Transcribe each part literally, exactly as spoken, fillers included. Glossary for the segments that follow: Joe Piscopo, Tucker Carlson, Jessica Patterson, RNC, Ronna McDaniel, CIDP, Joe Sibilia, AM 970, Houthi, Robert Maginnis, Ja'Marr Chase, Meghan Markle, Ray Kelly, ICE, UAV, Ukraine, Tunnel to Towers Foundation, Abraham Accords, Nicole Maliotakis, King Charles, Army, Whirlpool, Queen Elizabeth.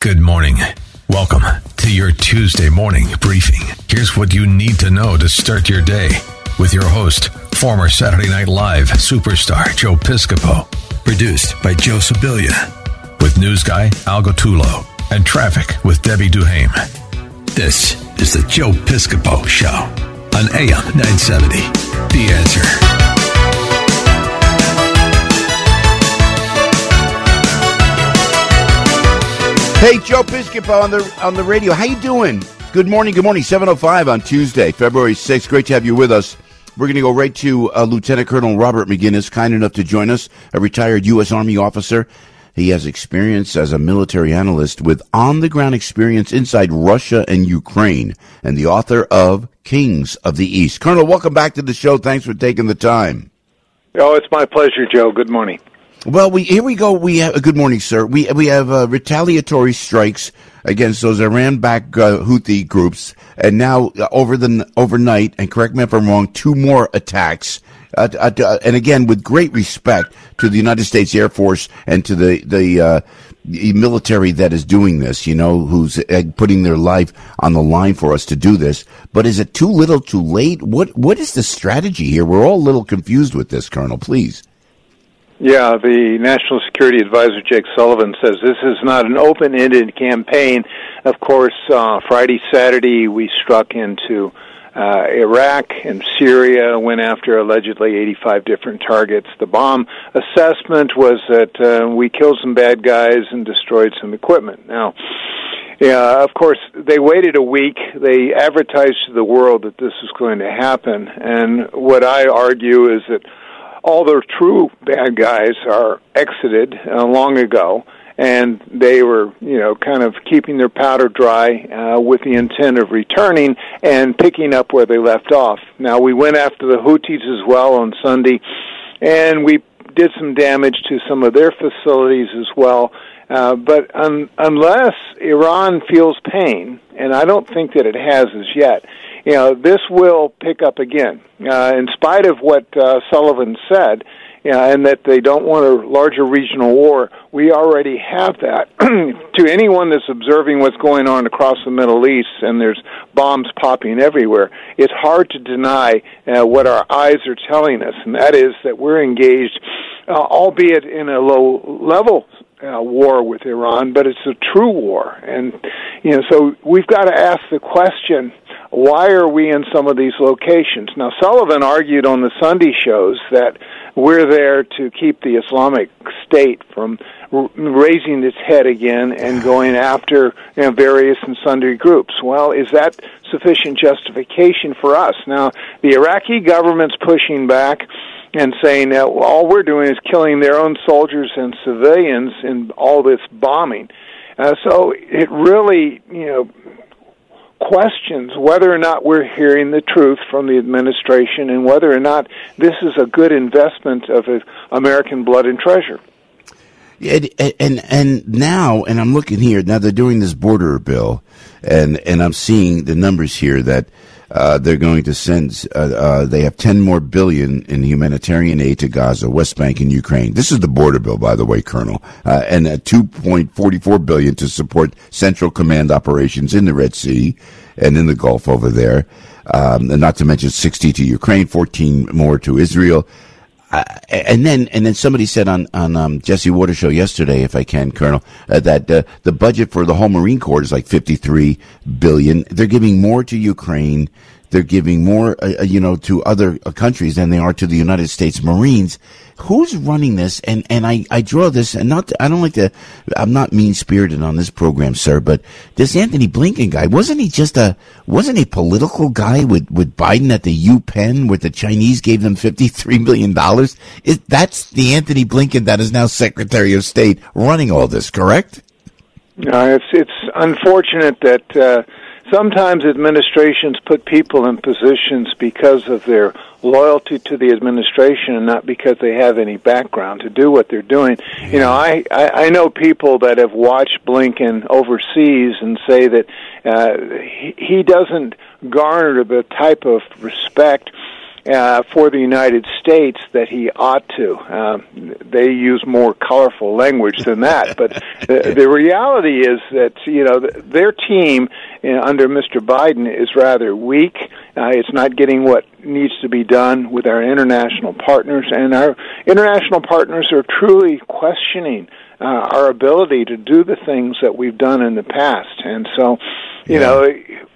Good morning. Welcome to your Tuesday morning briefing. Here's what you need to know to start your day with your host, former Saturday Night Live superstar Joe Piscopo, produced by Joe Sibilia, with news guy Al Gattullo and traffic with Debbie Duhaime. This is the Joe Piscopo Show on A M nine seventy, The Answer. Hey, Joe Piscopo on the on the radio. How you doing? Good morning, good morning. seven oh five on Tuesday, February sixth. Great to have you with us. We're going to go right to uh, Lieutenant Colonel Robert Maginnis, kind enough to join us, a retired U S Army officer. He has experience as a military analyst with on-the-ground experience inside Russia and Ukraine, and the author of Kings of the East. Colonel, welcome back to the show. Thanks for taking the time. Oh, it's my pleasure, Joe. Good morning. Well, we here we go. We have, good morning, sir. We we have uh, retaliatory strikes against those Iran-backed uh, Houthi groups, and now uh, over the overnight. And correct me if I'm wrong. Two more attacks, uh, uh, and again with great respect to the United States Air Force and to the the, uh, the military that is doing this. You know, who's uh, putting their life on the line for us to do this. But is it too little, too late? What what is the strategy here? We're all a little confused with this, Colonel. Please. Yeah, the National Security Advisor, Jake Sullivan, says this is not an open-ended campaign. Of course, uh, Friday, Saturday, we struck into uh, Iraq and Syria, went after allegedly eighty-five different targets. The bomb assessment was that uh, we killed some bad guys and destroyed some equipment. Now, yeah, of course, they waited a week. They advertised to the world that this was going to happen. And what I argue is that all the true bad guys are exited uh, long ago, and they were, you know, kind of keeping their powder dry uh, with the intent of returning and picking up where they left off. Now, we went after the Houthis as well on Sunday, and we did some damage to some of their facilities as well. Uh, but un- unless Iran feels pain, and I don't think that it has as yet, you know, this will pick up again. Uh, in spite of what uh, Sullivan said, you know, and that they don't want a larger regional war, we already have that. To anyone that's observing what's going on across the Middle East, and there's bombs popping everywhere, it's hard to deny uh, what our eyes are telling us, and that is that we're engaged, uh, albeit in a low-level Uh, war with Iran, but it's a true war. And, you know, so we've got to ask the question, why are we in some of these locations? Now, Sullivan argued on the Sunday shows that we're there to keep the Islamic State from r- raising its head again and going after, you know, various and sundry groups. Well, is that sufficient justification for us? Now, the Iraqi government's pushing back and saying that all we're doing is killing their own soldiers and civilians in all this bombing. Uh, so it really, you know, questions whether or not we're hearing the truth from the administration and whether or not this is a good investment of American blood and treasure. And, and and now, and I'm looking here, now they're doing this border bill, and, and I'm seeing the numbers here that uh, they're going to send, uh, uh, they have ten more billion in humanitarian aid to Gaza, West Bank, and Ukraine. This is the border bill, by the way, Colonel, uh, and uh, two point four four billion to support Central Command operations in the Red Sea and in the Gulf over there, um, and not to mention sixty to Ukraine, fourteen more to Israel. Uh, and then, and then somebody said on on um, Jesse Waters' show yesterday, if I can, Colonel, uh, that uh, the budget for the whole Marine Corps is like fifty-three billion dollars. They're giving more to Ukraine. They're giving more, uh, you know, to other uh, countries than they are to the United States Marines. Who's running this? And, and I, I draw this, and not, I don't like to, I'm not mean-spirited on this program, sir, but this Anthony Blinken guy, wasn't he just a, wasn't he a political guy with, with Biden at the U Penn where the Chinese gave them fifty-three million dollars? Is, that's the Anthony Blinken that is now Secretary of State running all this, correct? No, it's it's unfortunate that uh, sometimes administrations put people in positions because of their loyalty to the administration and not because they have any background to do what they're doing. You know, I, I, I know people that have watched Blinken overseas and say that uh, he, he doesn't garner the type of respect Uh, for the United States that he ought to. Uh, they use more colorful language than that, but the, the reality is that, you know, their team you know, under Mister Biden is rather weak. Uh, it's not getting what needs to be done with our international partners, and our international partners are truly questioning uh, our ability to do the things that we've done in the past. And so, you yeah. know,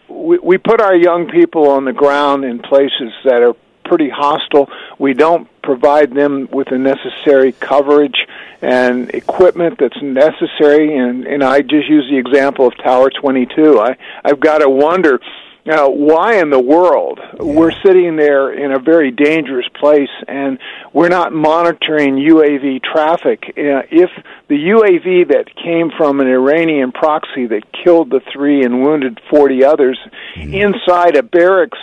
we, we put our young people on the ground in places that are pretty hostile. We don't provide them with the necessary coverage and equipment that's necessary. And, and I just use the example of Tower twenty-two. I, I've got to wonder, you know, why in the world yeah. we're sitting there in a very dangerous place and we're not monitoring U A V traffic. Uh, if the U A V that came from an Iranian proxy that killed the three and wounded forty others mm-hmm. inside a barracks,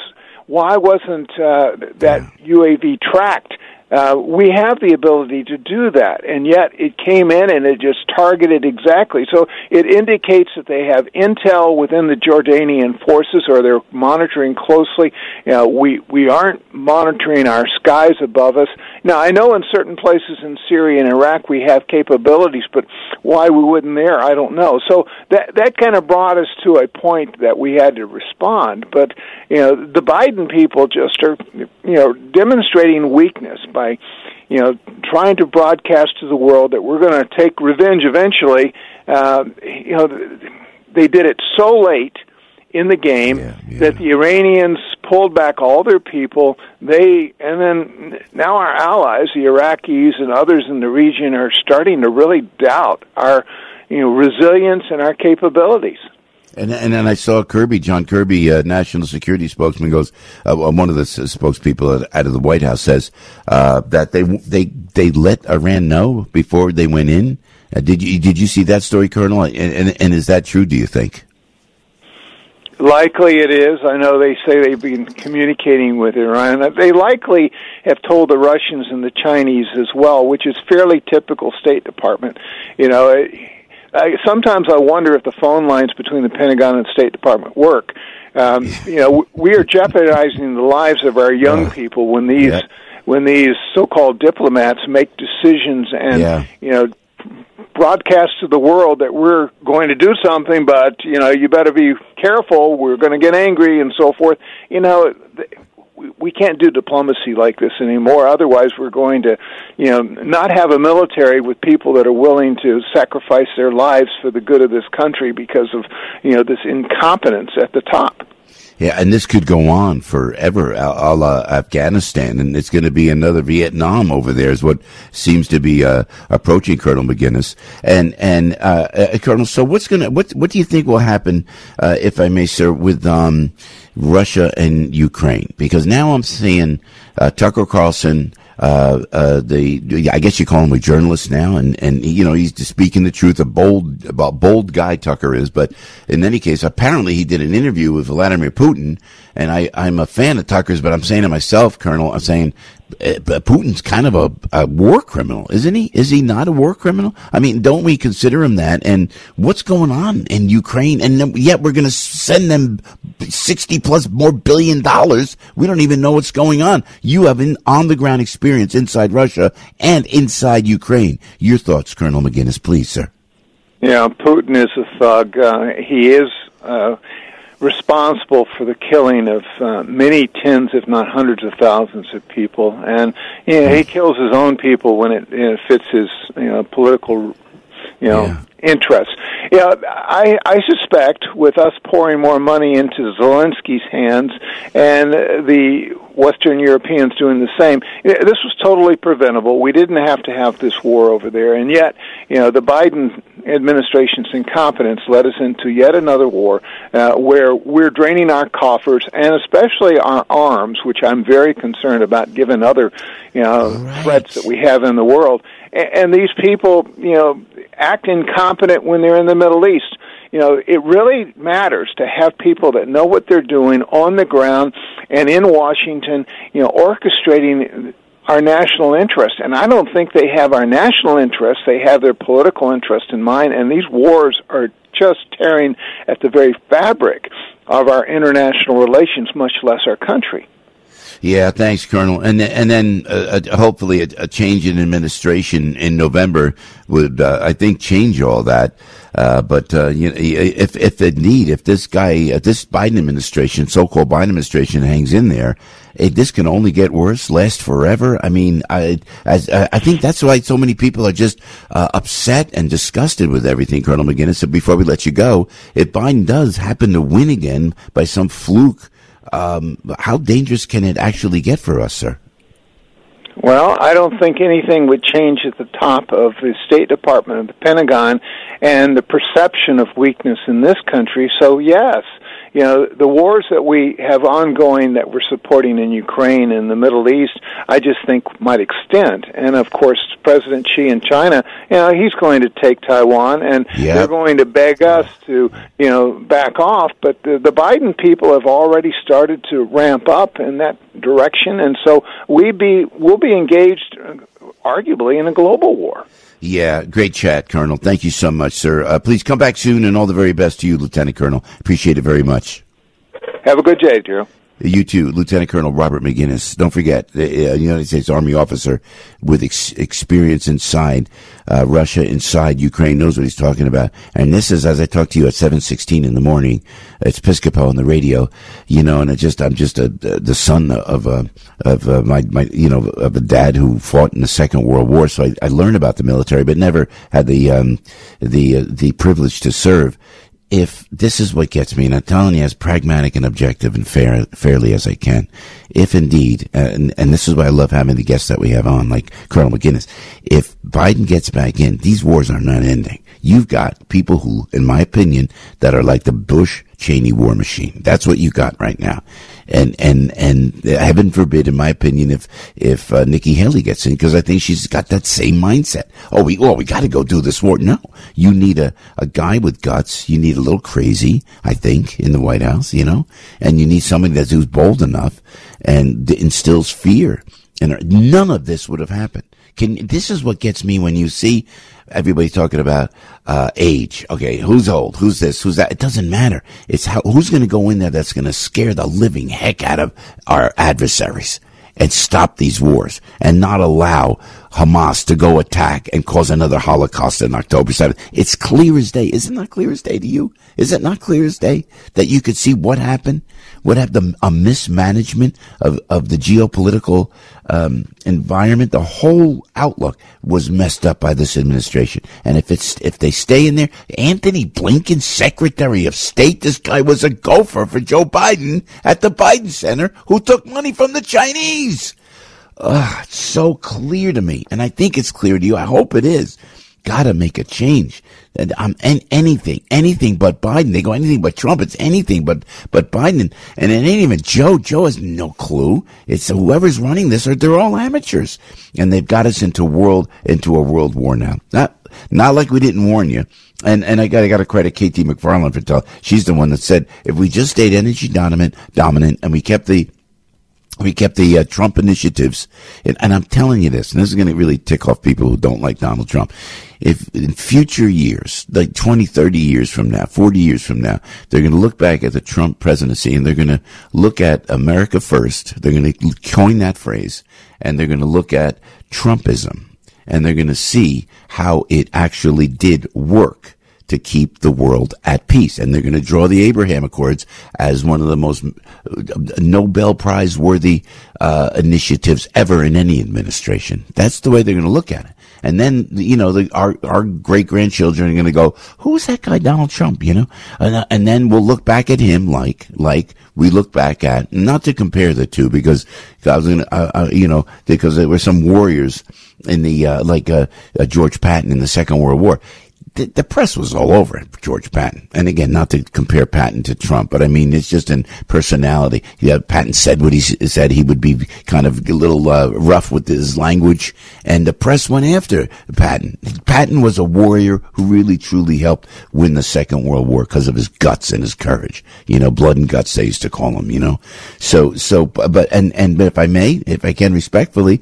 why wasn't uh, that U A V tracked? Uh, we have the ability to do that, and yet it came in and it just targeted exactly. So it indicates that they have intel within the Jordanian forces, or they're monitoring closely. You know, we, we aren't monitoring our skies above us. Now, I know in certain places in Syria and Iraq we have capabilities, but why we wouldn't there, I don't know. So that that kind of brought us to a point that we had to respond. But, you know, the Biden people just are, you know, demonstrating weakness by By, you know, trying to broadcast to the world that we're going to take revenge eventually. Uh, you know, they did it so late in the game yeah, yeah. that the Iranians pulled back all their people. They and then now our allies, the Iraqis and others in the region, are starting to really doubt our, you know, resilience and our capabilities. And, and then I saw Kirby, John Kirby, uh, national security spokesman, goes. Uh, one of the spokespeople out of the White House says uh, that they they they let Iran know before they went in. Uh, did you did you see that story, Colonel? And, and and is that true? Do you think? Likely it is. I know they say they've been communicating with Iran. They likely have told the Russians and the Chinese as well, which is fairly typical State Department. You know. It, I, sometimes I wonder if the phone lines between the Pentagon and the State Department work. Um, you know, we are jeopardizing the lives of our young people when these yeah. when these so-called diplomats make decisions and yeah. you know broadcast to the world that we're going to do something, but you know you better be careful. We're going to get angry and so forth. You know. Th- We can't do diplomacy like this anymore. Otherwise, we're going to, you know, not have a military with people that are willing to sacrifice their lives for the good of this country because of, you know, this incompetence at the top. Yeah, and this could go on forever, a la Afghanistan, and it's going to be another Vietnam over there is what seems to be uh, approaching, Colonel Maginnis. And and uh, uh, Colonel, so what's going to what what do you think will happen, uh, if I may, sir, with um, Russia and Ukraine? Because now I'm seeing uh, Tucker Carlson. Uh, uh, the, I guess you call him a journalist now, and, and, you know, he's speaking the truth, a bold, about bold guy Tucker is, but in any case, apparently he did an interview with Vladimir Putin, and I, I'm a fan of Tucker's, but I'm saying to myself, Colonel, I'm saying, uh, Putin's kind of a, a war criminal, isn't he? Is he not a war criminal? I mean, don't we consider him that? And what's going on in Ukraine? And yet we're going to send them sixty plus more billion dollars. We don't even know what's going on. You have an on the ground experience inside Russia and inside Ukraine. Your thoughts, Colonel Maginnis, please, sir. Yeah, Putin is a thug. Uh, he is uh, responsible for the killing of uh, many tens, if not hundreds of thousands of people. And you know, he kills his own people when it, you know, fits his you know, political you know, yeah. interests. Yeah, I, I suspect with us pouring more money into Zelensky's hands and the Western Europeans doing the same, this was totally preventable. We didn't have to have this war over there. And yet, you know, the Biden administration's incompetence led us into yet another war uh, where we're draining our coffers and especially our arms, which I'm very concerned about given other, you know, right. threats that we have in the world. and these people, you know, act incompetent when they're in the Middle East. You know, it really matters to have people that know what they're doing on the ground and in Washington, you know, orchestrating our national interest. And I don't think they have our national interest. They have their political interest in mind, and these wars are just tearing at the very fabric of our international relations, much less our country. Yeah, thanks, Colonel. And then, and then uh, hopefully a, a change in administration in November would, uh, I think, change all that. Uh, but uh, you know, if if the need, if this guy, if this Biden administration, so-called Biden administration, hangs in there, if this can only get worse, last forever. I mean, I as, I think that's why so many people are just uh, upset and disgusted with everything, Colonel Maginnis. So before we let you go, if Biden does happen to win again by some fluke, Um, how dangerous can it actually get for us, sir? Well, I don't think anything would change at the top of the State Department of the Pentagon and the perception of weakness in this country. So, yes, you know, the wars that we have ongoing that we're supporting in Ukraine and the Middle East, I just think might extend. And, of course, President Xi in China, you know, he's going to take Taiwan, and yep. they're going to beg us to, you know, back off. But the, the Biden people have already started to ramp up in that direction, and so we be, we'll be engaged, arguably, in a global war. Yeah, great chat, Colonel. Thank you so much, sir. Uh, please come back soon, and all the very best to you, Lieutenant Colonel. Appreciate it very much. Have a good day, dear. You too, Lieutenant Colonel Robert Maginnis. Don't forget, a uh, United States Army officer with ex- experience inside uh, Russia, inside Ukraine, knows what he's talking about. And this is, as I talk to you at seven sixteen in the morning, it's Piscopo on the radio, you know, and it just, I'm just a, a, the son of a, of a, my, my, you know, of a dad who fought in the Second World War. So I, I learned about the military, but never had the, um, the, uh, the privilege to serve. If this is what gets me, and I'm telling you as pragmatic and objective and fair, fairly as I can, if indeed, and, and this is why I love having the guests that we have on, like Colonel Maginnis, if Biden gets back in, these wars are not ending. You've got people who, in my opinion, that are like the Bush-Cheney war machine. That's what you got right now. And, and, and heaven forbid, in my opinion, if, if, uh, Nikki Haley gets in, because I think she's got that same mindset. Oh, we, oh, we gotta go do this war. No. You need a, a guy with guts. You need a little crazy, I think, in the White House, you know? And you need somebody that's, who's bold enough and instills fear. And none of this would have happened. Can, this is what gets me when you see everybody talking about, uh, age. Okay. Who's old? Who's this? Who's that? It doesn't matter. It's how, who's going to go in there that's going to scare the living heck out of our adversaries and stop these wars and not allow Hamas to go attack and cause another Holocaust on October seventh. It's clear as day. Is it not clear as day to you? Is it not clear as day that you could see what happened? What happened? A mismanagement of, of the geopolitical, um, environment. The whole outlook was messed up by this administration. And if it's, if they stay in there, Anthony Blinken, Secretary of State, this guy was a gopher for Joe Biden at the Biden Center who took money from the Chinese. Ah, it's so clear to me, and I think it's clear to you. I hope it is. Got to make a change. And I'm and anything, anything but Biden. They go anything but Trump. It's anything but but Biden, and it ain't even Joe. Joe has no clue. It's whoever's running this, or they're all amateurs, and they've got us into world into a world war now. Not not like we didn't warn you. And and I got I got to credit K T McFarland for telling. She's the one that said if we just stayed energy dominant, dominant, and we kept the. We kept the uh, Trump initiatives, and, and I'm telling you this, and this is going to really tick off people who don't like Donald Trump. If in future years, like twenty, thirty years from now, forty years from now, they're going to look back at the Trump presidency, and they're going to look at America first. They're going to coin that phrase, and they're going to look at Trumpism, and they're going to see how it actually did work to keep the world at peace. And they're going to draw the Abraham Accords as one of the most Nobel Prize worthy uh initiatives ever in any administration. That's the way they're going to look at it. And then, you know, the, our our great-grandchildren are going to go, who's that guy Donald Trump, you know? And, and then we'll look back at him like like we look back at, not to compare the two, because I was going to, uh, uh, you know, because there were some warriors in the, uh like uh, uh George Patton in the Second World War. the, the press was all over George Patton. And again, not to compare Patton to Trump, but I mean, it's just in personality. Yeah, Patton said what he said. He would be kind of a little uh, rough with his language, and the press went after Patton. Patton was a warrior who really truly helped win the Second World War because of his guts and his courage. You know, blood and guts, they used to call him, you know. So, so, but, and, and, but if I may, if I can respectfully,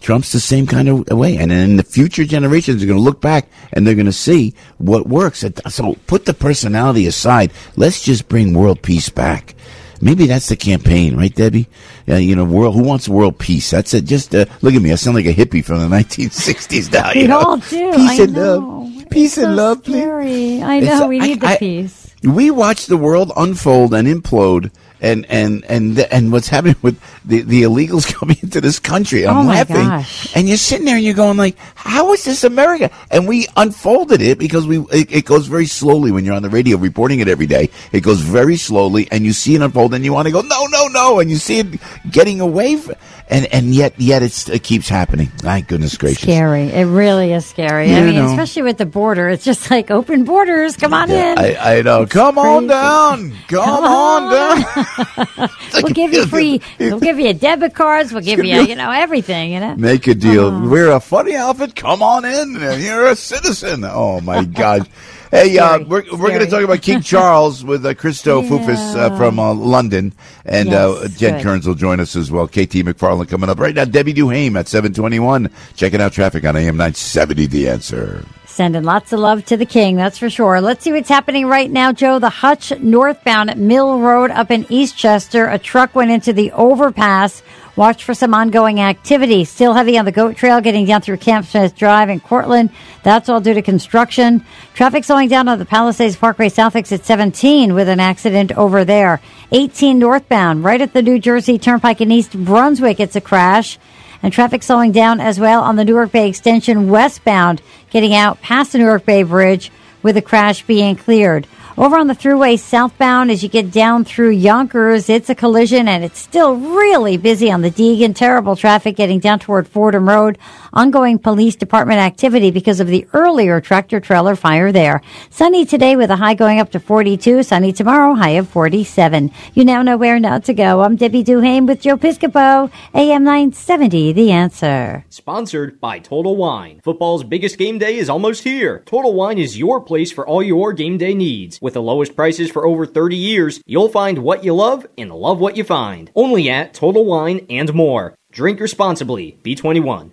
Trump's the same kind of way. And in the future generations are going to look back and they're going to see what works. So put the personality aside. Let's just bring world peace back. Maybe that's the campaign, right, Debbie? Uh, you know, world. Who wants world peace? That's it. Just uh, look at me. I sound like a hippie from the nineteen sixties now. You we know? all do. Peace I and know. love. Peace it's and so love, scary. please. I know. It's, we need I, the I, peace. We watch the world unfold and implode. And and and the, and what's happening with the, the illegals coming into this country? I'm oh my laughing, gosh. And you're sitting there and you're going like, "How is this America?" And we unfolded it because we it, it goes very slowly when you're on the radio reporting it every day. It goes very slowly, and you see it unfold, and you want to go, "No, no, no!" And you see it getting away, from, and and yet yet it's, it keeps happening. My goodness it's gracious! Scary. It really is scary. You I mean, know. especially with the border, it's just like open borders. Come on yeah, in. I, I know. It's Come crazy. on down. Come, Come on down. We'll give you free. We'll give you debit cards. We'll give you, you know, everything. You know, make a deal. Aww. We're a funny outfit. Come on in. You're a citizen. Oh my God. Hey, uh, we're Scary. we're going to talk about King Charles with uh, Cristo yeah. Foufas uh, from uh, London, and yes, uh, Jen good. Kearns will join us as well. K T McFarland coming up right now. Debbie Duhaime at seven twenty one. Checking out traffic on A M nine seventy. The Answer. Sending lots of love to the king, that's for sure. Let's see what's happening right now, Joe. The Hutch northbound Mill Road up in Eastchester. A truck went into the overpass. Watch for some ongoing activity. Still heavy on the Goat Trail, getting down through Camp Smith Drive in Cortland. That's all due to construction. Traffic slowing down on the Palisades Parkway South exit seventeen with an accident over there. eighteen northbound, right at the New Jersey Turnpike in East Brunswick. It's a crash. And traffic slowing down as well on the Newark Bay Extension westbound, getting out past the Newark Bay Bridge with a crash being cleared. Over on the thruway southbound, as you get down through Yonkers, it's a collision, and it's still really busy on the Deegan. Terrible traffic getting down toward Fordham Road. Ongoing police department activity because of the earlier tractor-trailer fire there. Sunny today with a high going up to forty-two. Sunny tomorrow, high of forty-seven. You now know where not to go. I'm Debbie Duhaime with Joe Piscopo. A M nine seventy, The Answer. Sponsored by Total Wine. Football's biggest game day is almost here. Total Wine is your place for all your game day needs. With the lowest prices for over thirty years, you'll find what you love and love what you find. Only at Total Wine and More. Drink responsibly. B twenty-one.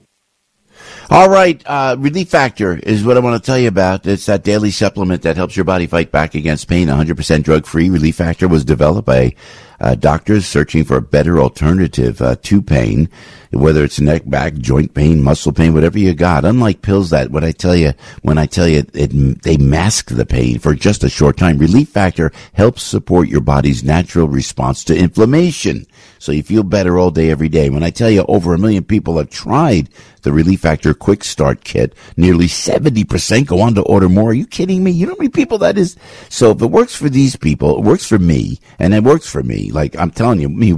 All right, uh, Relief Factor is what I want to tell you about. It's that daily supplement that helps your body fight back against pain. one hundred percent drug-free. Relief Factor was developed by uh, doctors searching for a better alternative uh, to pain, whether it's neck, back, joint pain, muscle pain, whatever you got. Unlike pills that, what I tell you, when I tell you, it, they mask the pain for just a short time. Relief Factor helps support your body's natural response to inflammation, so you feel better all day, every day. When I tell you over a million people have tried the Relief Factor Quick Start Kit, nearly seventy percent go on to order more. Are you kidding me? You know how many people that is? So if it works for these people, it works for me, and it works for me. Like, I'm telling you, me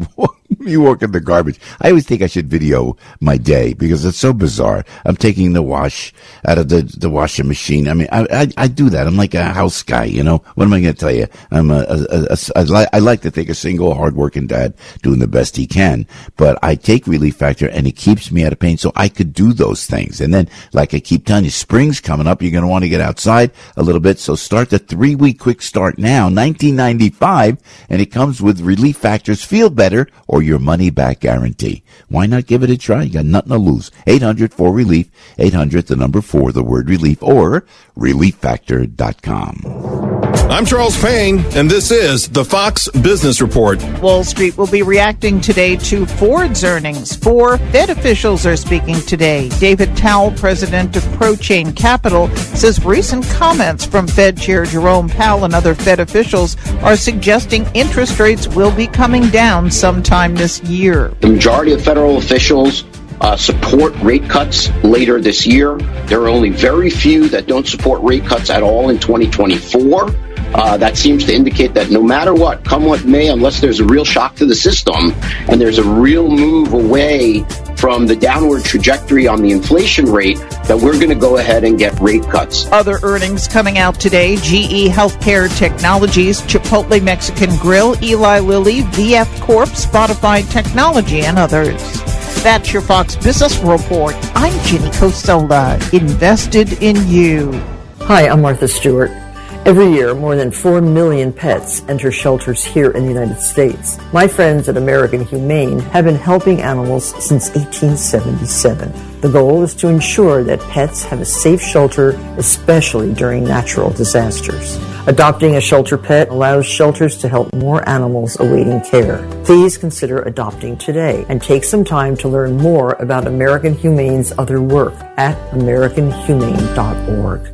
me walking the garbage. I always think I should video my day because it's so bizarre. I'm taking the wash out of the, the washing machine. I mean, I, I, I do that. I'm like a house guy, you know? What am I going to tell you? I'm a, a, a, a, I, li- I like to think a single hardworking dad doing the best he can, but I take Relief Factor and it keeps me out of pain so I could do those things. And then, like I keep telling you, spring's coming up. You're going to want to get outside a little bit. So start the three week quick start now, nineteen ninety-five, and it comes with Relief Factor's Feel Better or your money back guarantee. Why not give it a try? You got nothing to lose. eight hundred four relief, eight hundred the number four, the word relief, or relief factor dot com. I'm Charles Payne, and this is the Fox Business Report. Wall Street will be reacting today to Ford's earnings. Four Fed officials are speaking today. David Powell, president of ProChain Capital, says recent comments from Fed Chair Jerome Powell and other Fed officials are suggesting interest rates will be coming down sometime this year. The majority of federal officials Uh, support rate cuts later this year. There are only very few that don't support rate cuts at all in twenty twenty-four. Uh, that seems to indicate that no matter what, come what may, unless there's a real shock to the system and there's a real move away from the downward trajectory on the inflation rate, that we're going to go ahead and get rate cuts. Other earnings coming out today: G E Healthcare Technologies, Chipotle Mexican Grill, Eli Lilly, V F Corp, Spotify Technology, and others. That's your Fox Business Report. I'm Jenny Cosola, invested in you. Hi, I'm Martha Stewart. Every year, more than four million pets enter shelters here in the United States. My friends at American Humane have been helping animals since eighteen seventy-seven. The goal is to ensure that pets have a safe shelter, especially during natural disasters. Adopting a shelter pet allows shelters to help more animals awaiting care. Please consider adopting today and take some time to learn more about American Humane's other work at American Humane dot org.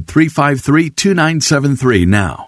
three five three, two nine seven three now.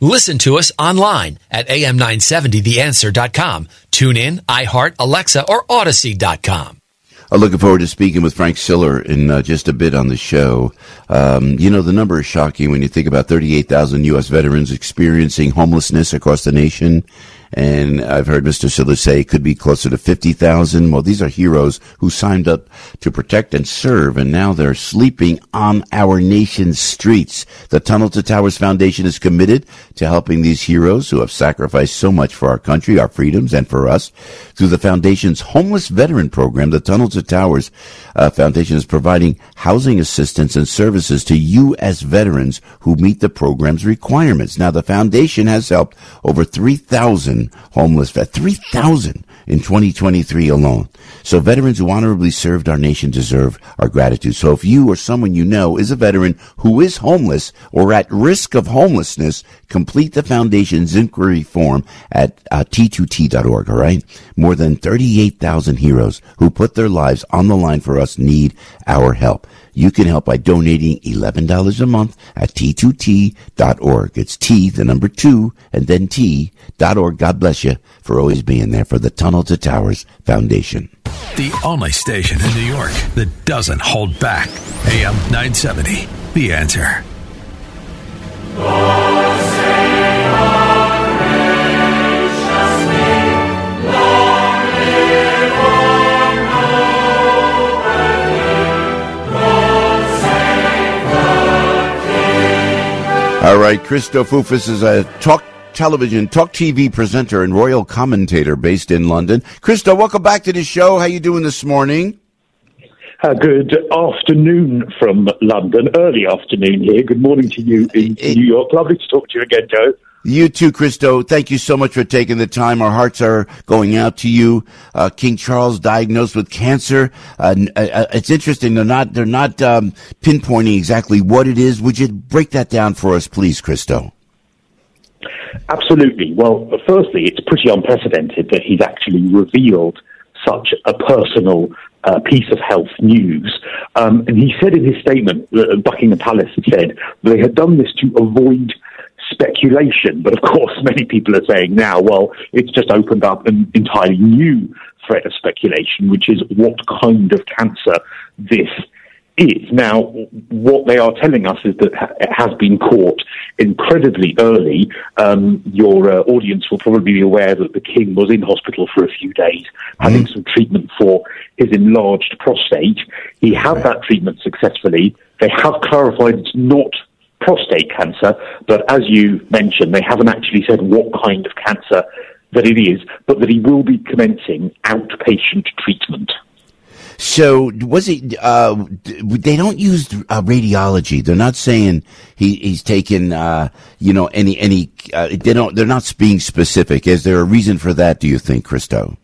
Listen to us online at A M nine seventy the answer dot com. Tune in, iHeart, Alexa, or Odyssey dot com. I'm looking forward to speaking with Frank Siller in uh, just a bit on the show. Um, you know, the number is shocking when you think about thirty-eight thousand U S veterans experiencing homelessness across the nation. And I've heard Mister Siller say it could be closer to fifty thousand. Well, these are heroes who signed up to protect and serve, and now they're sleeping on our nation's streets. The Tunnel to Towers Foundation is committed to helping these heroes who have sacrificed so much for our country, our freedoms, and for us. Through the foundation's homeless veteran program, the Tunnel to Towers uh, Foundation is providing housing assistance and services to U S veterans who meet the program's requirements. Now, the foundation has helped over three thousand homeless vets, three thousand in twenty twenty-three alone. So veterans who honorably served our nation deserve our gratitude. So if you or someone you know is a veteran who is homeless or at risk of homelessness, complete the foundation's inquiry form at uh, T two T dot org, all right? More than thirty-eight thousand heroes who put their lives on the line for us need our help. You can help by donating eleven dollars a month at T two T dot org. It's T, the number two, and then T dot org. God bless you for always being there for the Tunnel to Towers Foundation. The only station in New York that doesn't hold back. A M nine seventy, The Answer. Oh, say, oh. All right, Cristo Foufas is a talk television, talk T V presenter and royal commentator based in London. Cristo, welcome back to the show. How you doing this morning? Uh, good afternoon from London, early afternoon here. Good morning to you in it, New York. Lovely to talk to you again, Joe. You too, Cristo. Thank you so much for taking the time. Our hearts are going out to you. Uh, King Charles diagnosed with cancer. Uh, it's interesting. They're not, they're not, um, pinpointing exactly what it is. Would you break that down for us, please, Cristo? Absolutely. Well, firstly, it's pretty unprecedented that he's actually revealed such a personal uh, piece of health news. Um, and he said in his statement, uh, Buckingham Palace said they had done this to avoid speculation, but of course many people are saying now, well, it's just opened up an entirely new thread of speculation, which is what kind of cancer this is. Now, what they are telling us is that it has been caught incredibly early. Um, your uh, audience will probably be aware that the King was in hospital for a few days, having mm. some treatment for his enlarged prostate. He had right. that treatment successfully. They have clarified it's not prostate cancer, but as you mentioned, they haven't actually said what kind of cancer that it is, but that he will be commencing outpatient treatment. So was it? Uh, they don't use uh, radiology. They're not saying he, he's taken. Uh, you know, any any. Uh, they don't. They're not being specific. Is there a reason for that? Do you think, Cristo?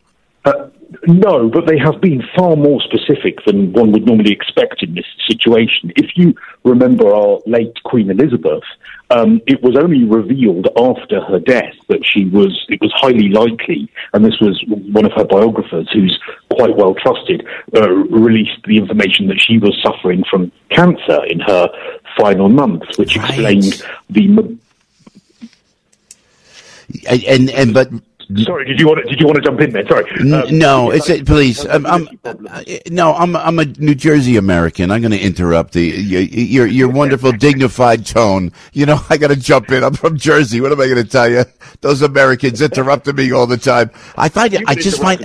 Uh, no, but they have been far more specific than one would normally expect in this situation. If you remember our late Queen Elizabeth, um, it was only revealed after her death that she was, it was highly likely, and this was one of her biographers who's quite well trusted, uh, released the information that she was suffering from cancer in her final months, which right. explained the... And, and, and but... Sorry, did you want to, did you want to jump in there? Sorry. Um, no, it's it, please. I'm, I'm, no, I'm I'm a New Jersey American. I'm going to interrupt the your your wonderful dignified tone. You know, I got to jump in. I'm from Jersey. What am I going to tell you? Those Americans interrupting me all the time. I find it, I just find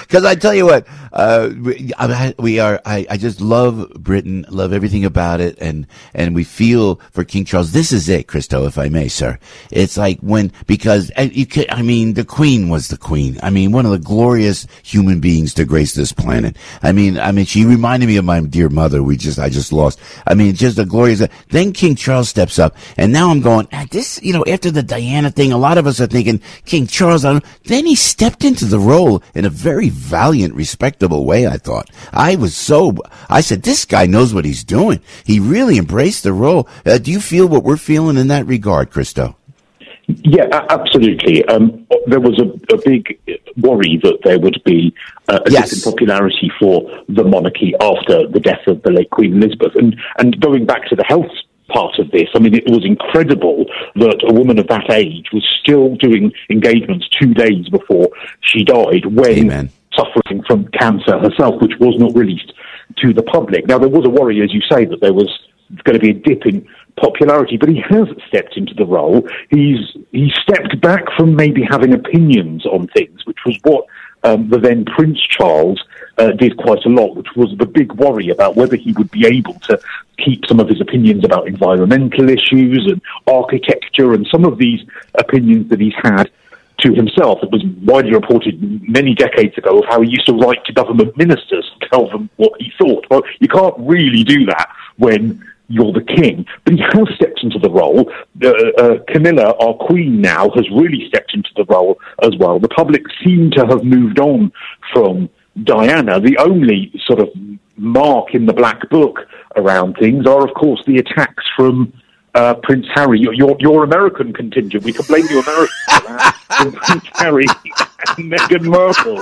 because I tell you what, uh, we, I, we are. I, I just love Britain, love everything about it, and and we feel for King Charles. This is it, Cristo, if I may, sir. It's like. When, because you could, I mean, the Queen was the Queen. I mean, one of the glorious human beings to grace this planet. I mean, I mean, she reminded me of my dear mother. We just, I just lost. I mean, just a glorious. Then King Charles steps up, and now I'm going ah, this. You know, after the Diana thing, a lot of us are thinking King Charles. I don't, then he stepped into the role in a very valiant, respectable way. I thought I was so. I said, this guy knows what he's doing. He really embraced the role. Uh, do you feel what we're feeling in that regard, Cristo? Yeah, absolutely. Um, there was a, a big worry that there would be uh, a yes. dip in popularity for the monarchy after the death of the late Queen Elizabeth. And, and going back to the health part of this, I mean, it was incredible that a woman of that age was still doing engagements two days before she died when Amen. Suffering from cancer herself, which was not released to the public. Now, there was a worry, as you say, that there was going to be a dip in popularity, but he has stepped into the role. He's he stepped back from maybe having opinions on things, which was what um, the then Prince Charles uh, did quite a lot, which was the big worry about whether he would be able to keep some of his opinions about environmental issues and architecture and some of these opinions that he's had to himself. It was widely reported many decades ago of how he used to write to government ministers and tell them what he thought. Well, you can't really do that when you're the king, but he has stepped into the role. Uh, uh, Camilla, our queen now, has really stepped into the role as well. The public seem to have moved on from Diana. The only sort of mark in the black book around things are, of course, the attacks from uh, Prince Harry. Your, your, your American contingent. We can blame you Americans for that. From Prince Harry and Meghan Markle.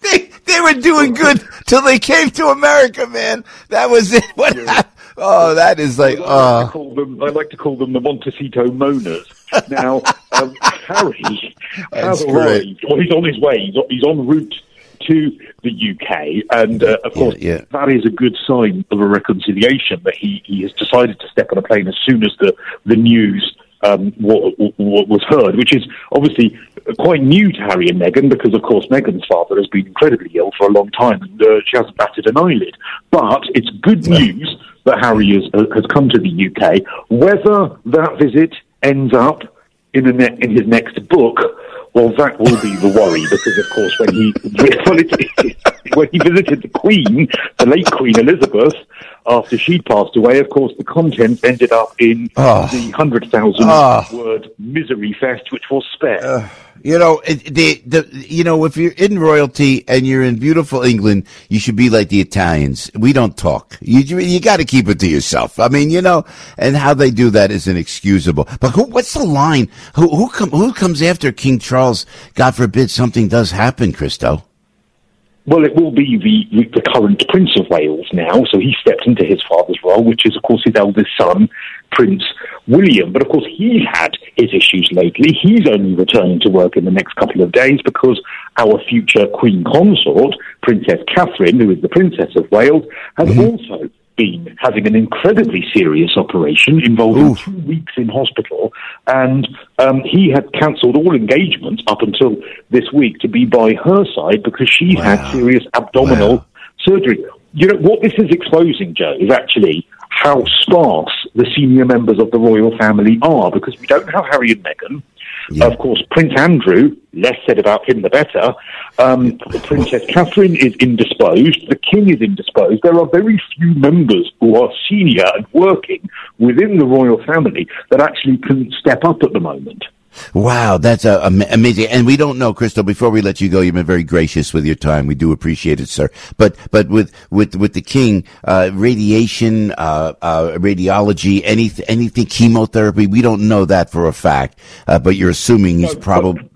They, they were doing good till they came to America, man. That was it. What yeah. happened? Oh, that is like... I like, uh... to them, I like to call them the Montecito Moaners. Now, um, Harry has arrived, or he's on his way, he's on route to the U K, and uh, of yeah, course, yeah. that is a good sign of a reconciliation, that he, he has decided to step on a plane as soon as the, the news um, what, what was heard, which is obviously quite new to Harry and Meghan, because, of course, Meghan's father has been incredibly ill for a long time, and uh, she hasn't batted an eyelid. But it's good yeah. news that Harry is, uh, has come to the U K. Whether that visit ends up in, a ne- in his next book, well, that will be the worry, because, of course, when he when he visited the Queen, the late Queen Elizabeth, after she passed away, of course, the content ended up in oh. the one hundred thousand word oh. misery fest, which was spared. Uh. You know, the, the, you know, if you're in royalty and you're in beautiful England, you should be like the Italians. We don't talk. You, you got to keep it to yourself. I mean, you know, and how they do that is inexcusable. But who, what's the line? Who, who, com- who comes after King Charles? God forbid something does happen, Cristo. Well, it will be the, the current Prince of Wales now, so he stepped into his father's role, which is, of course, his eldest son, Prince William. But, of course, he's had his issues lately. He's only returning to work in the next couple of days because our future Queen Consort, Princess Catherine, who is the Princess of Wales, has mm-hmm. also been having an incredibly serious operation involving Ooh. two weeks in hospital, and um, he had cancelled all engagements up until this week to be by her side because she wow. had serious abdominal wow. surgery. You know, what this is exposing, Joe, is actually how sparse the senior members of the royal family are, because we don't have Harry and Meghan, Yeah. Of course, Prince Andrew, less said about him the better. Um, Princess Catherine is indisposed. The King is indisposed. There are very few members who are senior and working within the royal family that actually can step up at the moment. Wow, that's uh, amazing. And we don't know, Cristo, before we let you go, you've been very gracious with your time. We do appreciate it, sir. But, but with, with, with the King, uh, radiation, uh, uh, radiology, any, anything, chemotherapy, we don't know that for a fact. Uh, but you're assuming he's probably.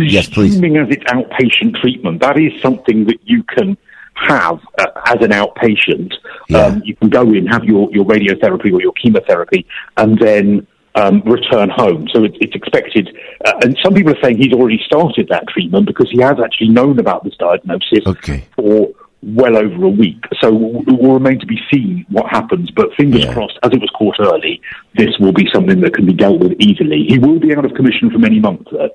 Yes, please. Presuming as it's outpatient treatment, that is something that you can have uh, as an outpatient. Yeah. Um, you can go in, have your, your radiotherapy or your chemotherapy, and then Um, return home. So it, it's expected. Uh, and some people are saying he's already started that treatment because he has actually known about this diagnosis okay. for well over a week. So it will remain to be seen what happens. But fingers yeah. crossed, as it was caught early, this will be something that can be dealt with easily. He will be out of commission for many months, though.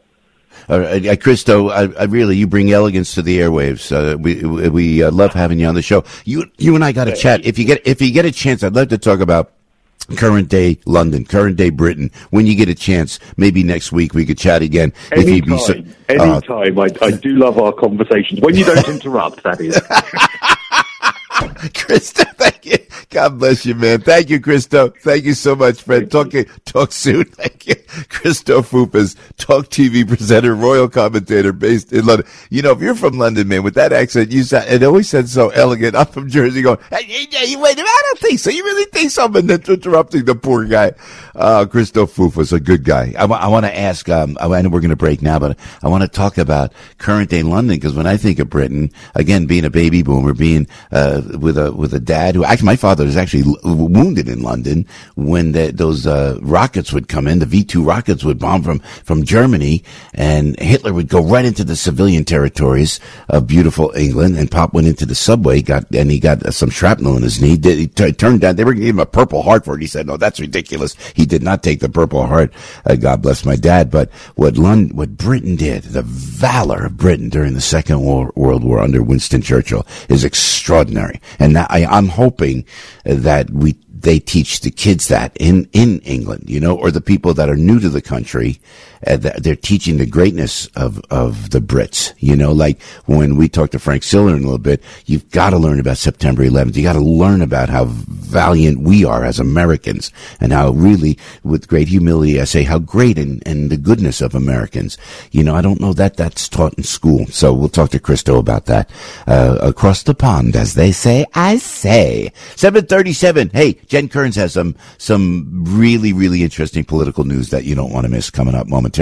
All right, uh, Cristo, I, I really, you bring elegance to the airwaves. Uh, we we uh, love having you on the show. You you and I got to chat. If you get if you get a chance, I'd love to talk about current day London, current day Britain. When you get a chance, maybe next week we could chat again. Anytime, if you'd be so, uh, anytime. I, I do love our conversations. When you don't interrupt, that is. Cristo, thank you. God bless you, man. Thank you, Cristo. Thank you so much, friend. Talk, talk soon. Thank you. Cristo Foufas, Talk T V presenter, royal commentator based in London. You know, if you're from London, man, with that accent, you sound, it always sounds so elegant. I'm from Jersey going, hey, hey, hey, wait a minute, I don't think so. You really think so? And then interrupting the poor guy. Uh, Cristo Foufas, a good guy. I, w- I want to ask, um, I know we're going to break now, but I want to talk about current day London, because when I think of Britain, again, being a baby boomer, being, uh, with a, with a dad who actually, my father was actually wounded in London when the, those, uh, rockets would come in, the V two rockets would bomb from, from Germany, and Hitler would go right into the civilian territories of beautiful England, and Pop went into the subway, got, and he got some shrapnel in his knee. He t- turned down, they were giving him a Purple Heart for it. He said, no, that's ridiculous. He did not take the Purple Heart. Uh, God bless my dad. But what London, what Britain did, the valor of Britain during the Second World War under Winston Churchill is extraordinary. And I, I'm hoping that we they teach the kids that in, in England, you know, or the people that are new to the country, uh, they're teaching the greatness of, of the Brits, you know, like when we talk to Frank Siller in a little bit, you've got to learn about September eleventh. You got to learn about how valiant we are as Americans, and how really, with great humility, I say how great and, and the goodness of Americans. You know, I don't know that that's taught in school. So we'll talk to Cristo about that. Uh, across the pond, as they say, I say. seven thirty-seven. Hey, Jen Kearns has some some really, really interesting political news that you don't want to miss coming up momentarily.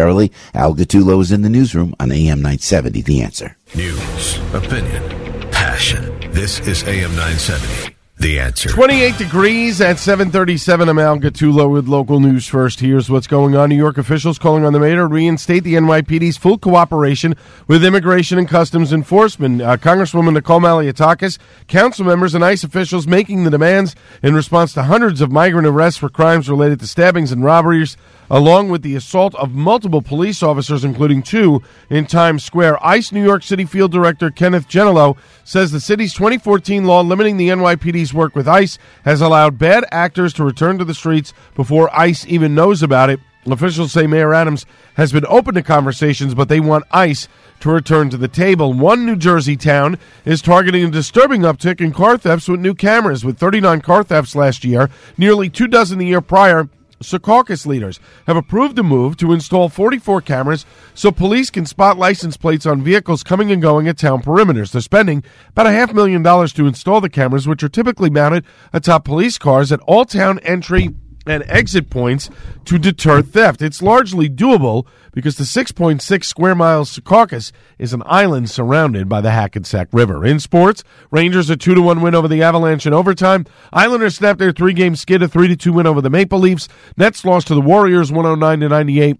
Al Gattullo is in the newsroom on A M nine seventy, The Answer. News, opinion, passion. This is A M nine seventy, The Answer. twenty-eight degrees at seven thirty-seven. I'm Al Gattullo with local news first. Here's what's going on. New York officials calling on the mayor to reinstate the N Y P D's full cooperation with Immigration and Customs Enforcement. Uh, Congresswoman Nicole Maliotakis, council members, and ICE officials making the demands in response to hundreds of migrant arrests for crimes related to stabbings and robberies, along with the assault of multiple police officers, including two in Times Square. ICE New York City Field Director Kenneth Genelo says the city's twenty fourteen law limiting the N Y P D's work with ICE has allowed bad actors to return to the streets before ICE even knows about it. Officials say Mayor Adams has been open to conversations, but they want ICE to return to the table. One New Jersey town is targeting a disturbing uptick in car thefts with new cameras, with thirty-nine car thefts last year, nearly two dozen the year prior. So caucus leaders have approved a move to install forty-four cameras so police can spot license plates on vehicles coming and going at town perimeters. They're spending about a half million dollars to install the cameras, which are typically mounted atop police cars at all town entry and exit points to deter theft. It's largely doable because the six point six square miles Secaucus is an island surrounded by the Hackensack River. In sports, Rangers a two to one win over the Avalanche in overtime. Islanders snapped their three-game skid, a three to two win over the Maple Leafs. Nets lost to the Warriors one oh nine to ninety-eight.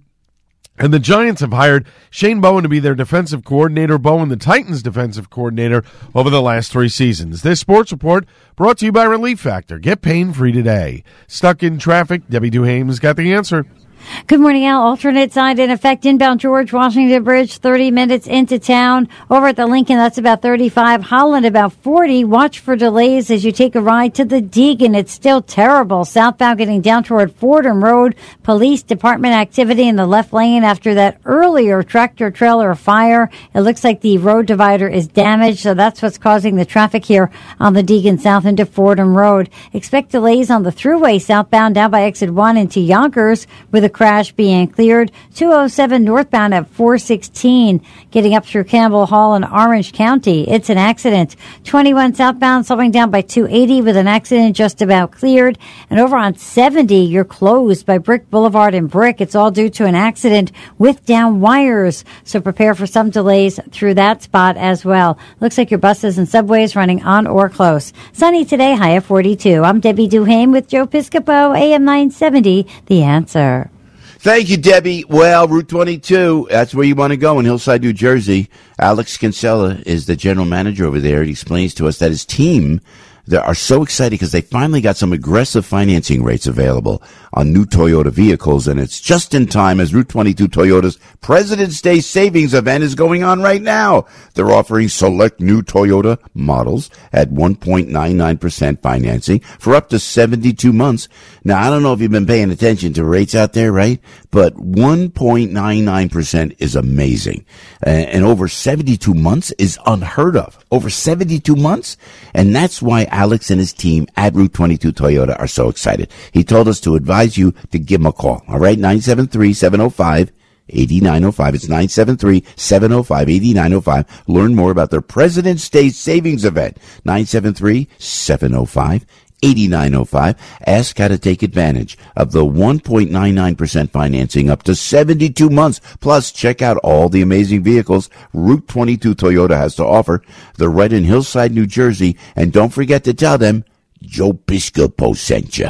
And the Giants have hired Shane Bowen to be their defensive coordinator. Bowen, the Titans' defensive coordinator, over the last three seasons. This sports report brought to you by Relief Factor. Get pain-free today. Stuck in traffic? Debbie Duhaime's got the answer. Good morning, Al. Alternate side in effect inbound George Washington Bridge, thirty minutes into town. Over at the Lincoln, that's about thirty-five. Holland, about forty. Watch for delays as you take a ride to the Deegan. It's still terrible. Southbound getting down toward Fordham Road. Police department activity in the left lane after that earlier tractor trailer fire. It looks like the road divider is damaged, so that's what's causing the traffic here on the Deegan south into Fordham Road. Expect delays on the thruway southbound down by exit one into Yonkers with a crash being cleared. two oh seven northbound at four sixteen. Getting up through Campbell Hall in Orange County. It's an accident. twenty-one southbound slowing down by two eighty with an accident just about cleared. And over on seventy, you're closed by Brick Boulevard and Brick. It's all due to an accident with down wires. So prepare for some delays through that spot as well. Looks like your buses and subways running on or close. Sunny today, high of forty-two. I'm Debbie Duhaime with Joe Piscopo, A M nine seventy, The Answer. Thank you, Debbie. Well, Route twenty-two, that's where you want to go in Hillside, New Jersey. Alex Kinsella is the general manager over there. He explains to us that his team they are so excited because they finally got some aggressive financing rates available on new Toyota vehicles, and it's just in time as Route twenty-two Toyota's President's Day Savings Event is going on right now. They're offering select new Toyota models at one point nine nine percent financing for up to seventy-two months. Now, I don't know if you've been paying attention to rates out there, right? But one point nine nine percent is amazing. And over seventy-two months is unheard of. Over seventy-two months? And that's why Alex and his team at Route twenty-two Toyota are so excited. He told us to advise you to give him a call. All right, nine seven three, seven oh five, eight nine oh five. It's nine seven three, seven oh five, eight nine oh five. Learn more about their President's Day Savings Event. nine seven three, seven oh five, eight nine oh five. Ask how to take advantage of the one point nine nine percent financing up to seventy-two months. Plus, check out all the amazing vehicles Route twenty-two Toyota has to offer. They're right in Hillside, New Jersey. And don't forget to tell them Joe Piscopo sent you.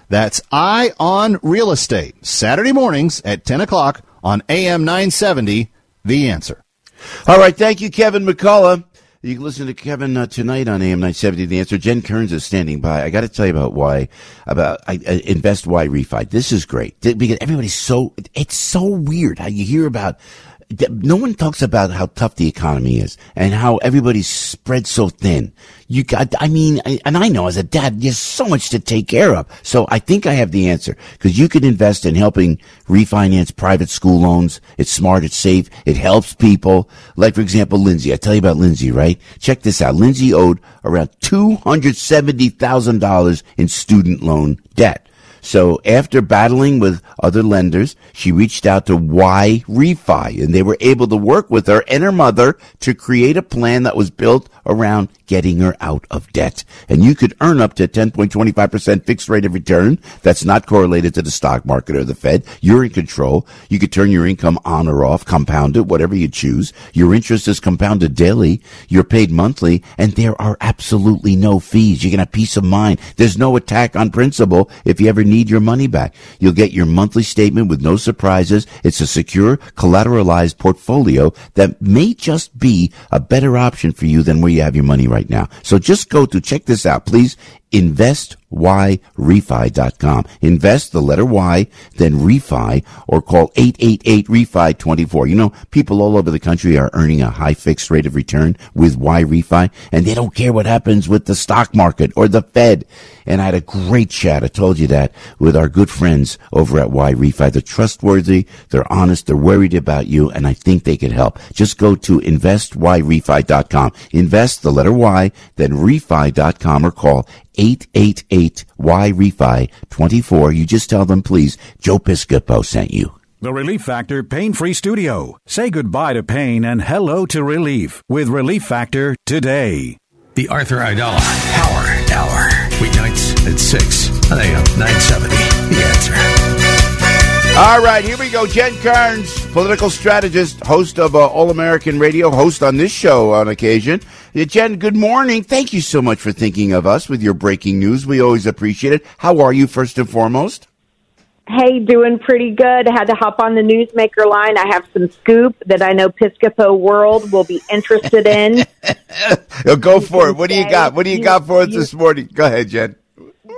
That's Eye on Real Estate, Saturday mornings at ten o'clock on A M nine seventy, The Answer. All right. Thank you, Kevin McCullough. You can listen to Kevin uh, tonight on A M nine seventy, The Answer. Jen Kearns is standing by. I got to tell you about why, about I, I Invest Why Refi. This is great because everybody's so, it's so weird how you hear about, no one talks about how tough the economy is and how everybody's spread so thin. You got, I mean, I, and I know as a dad, there's so much to take care of. So I think I have the answer because you can invest in helping refinance private school loans. It's smart. It's safe. It helps people. Like, for example, Lindsay. I tell you about Lindsay, right? Check this out. Lindsay owed around two hundred seventy thousand dollars in student loan debt. So after battling with other lenders, she reached out to Why Refi, and they were able to work with her and her mother to create a plan that was built around getting her out of debt. And you could earn up to ten point two five percent fixed rate of return that's not correlated to the stock market or the Fed. You're in control. You could turn your income on or off, compound it, whatever you choose. Your interest is compounded daily. You're paid monthly, and there are absolutely no fees. You're going to have peace of mind. There's no attack on principle if you ever need your money back. You'll get your monthly statement with no surprises. It's a secure, collateralized portfolio that may just be a better option for you than where you have your money right now. So just go to, check this out, please, invest y refi dot com. Invest, the letter Y, then refi, or call eight eight eight, R E F I, two four. You know, people all over the country are earning a high fixed rate of return with Y refi, and they don't care what happens with the stock market or the Fed. And I had a great chat, I told you that, with our good friends over at Y refi. They're trustworthy, they're honest, they're worried about you, and I think they could help. Just go to invest y refi dot com. Invest, the letter Y, then refi dot com, or call eight eight eight, Y refi, two four. You just tell them, please, Joe Piscopo sent you. The Relief Factor Pain-Free Studio. Say goodbye to pain and hello to relief with Relief Factor today. The Arthur Idala Power Hour. Weeknights at six on A M nine seventy. The Answer. All right, here we go. Jen Kearns, political strategist, host of uh, All American Radio, host on this show on occasion. Jen, good morning. Thank you so much for thinking of us with your breaking news. We always appreciate it. How are you, first and foremost? Hey, doing pretty good. I had to hop on the Newsmaker line. I have some scoop that I know Piscopo World will be interested in. Go for it. What do you got? What do you, you got for us you, this morning? Go ahead, Jen.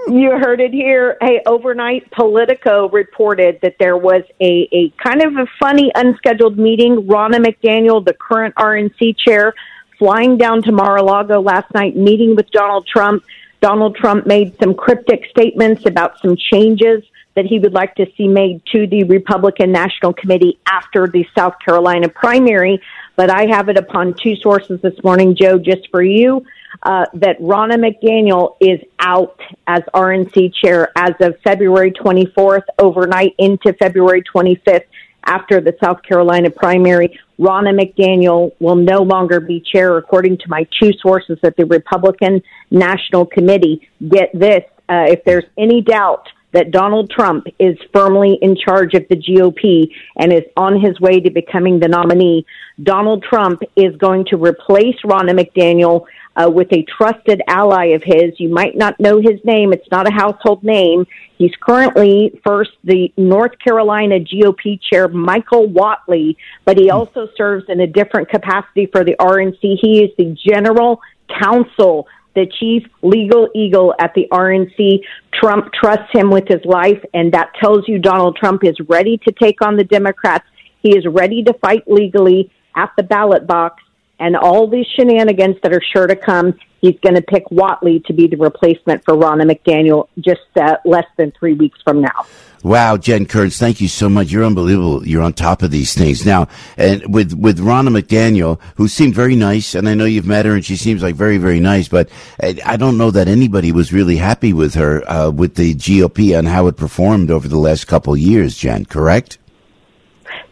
You heard it here. Hey, overnight, Politico reported that there was a, a kind of a funny, unscheduled meeting. Ronna McDaniel, the current R N C chair, flying down to Mar-a-Lago last night, meeting with Donald Trump. Donald Trump made some cryptic statements about some changes that he would like to see made to the Republican National Committee after the South Carolina primary. But I have it upon two sources this morning, Joe, just for you, uh, that Ronna McDaniel is out as R N C chair as of February twenty-fourth, overnight into February twenty-fifth. After the South Carolina primary, Ronna McDaniel will no longer be chair, according to my two sources at the Republican National Committee. Get this, uh, if there's any doubt that Donald Trump is firmly in charge of the G O P and is on his way to becoming the nominee, Donald Trump is going to replace Ronna McDaniel uh, with a trusted ally of his. You might not know his name. It's not a household name. He's currently first the North Carolina G O P chair, Michael Whatley, but he also serves in a different capacity for the R N C. He is the general counsel, the chief legal eagle at the R N C. Trump trusts him with his life, and that tells you Donald Trump is ready to take on the Democrats. He is ready to fight legally at the ballot box, and all these shenanigans that are sure to come, he's going to pick Whatley to be the replacement for Ronna McDaniel just uh, less than three weeks from now. Wow, Jen Kearns, thank you so much. You're unbelievable. You're on top of these things. Now, and with, with Ronna McDaniel, who seemed very nice, and I know you've met her, and she seems like very, very nice, but I don't know that anybody was really happy with her, uh, with the G O P and how it performed over the last couple of years, Jen, correct?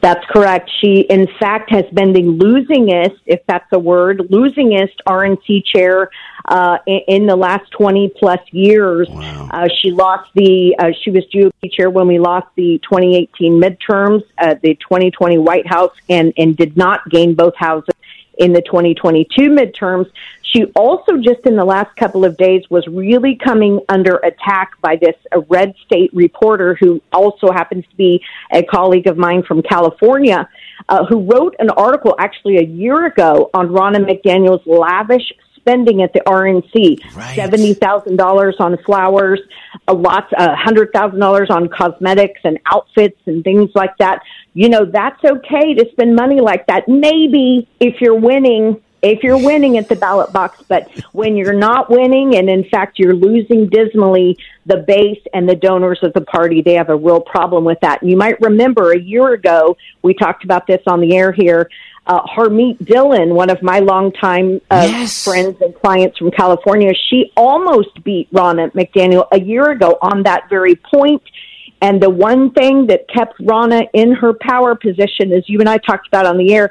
That's correct. She, in fact, has been the losingest, if that's a word, losingest R N C chair uh, in, in the last twenty plus years. Wow. Uh, she lost the, uh, she was G O P chair when we lost the twenty eighteen midterms, uh, the twenty twenty White House, and, and did not gain both houses in the twenty twenty-two midterms. She also, just in the last couple of days, was really coming under attack by this a red state reporter who also happens to be a colleague of mine from California, uh, who wrote an article actually a year ago on Ronna McDaniel's lavish spending at the R N C. Right. seventy thousand dollars on flowers, a lot, one hundred thousand dollars on cosmetics and outfits and things like that. You know, that's okay to spend money like that. Maybe if you're winning... If you're winning at the ballot box, but when you're not winning and, in fact, you're losing dismally, the base and the donors of the party, they have a real problem with that. And you might remember a year ago, we talked about this on the air here, uh, Harmeet Dillon, one of my longtime uh, yes. friends and clients from California, she almost beat Ronna McDaniel a year ago on that very point. And the one thing that kept Ronna in her power position, as you and I talked about on the air,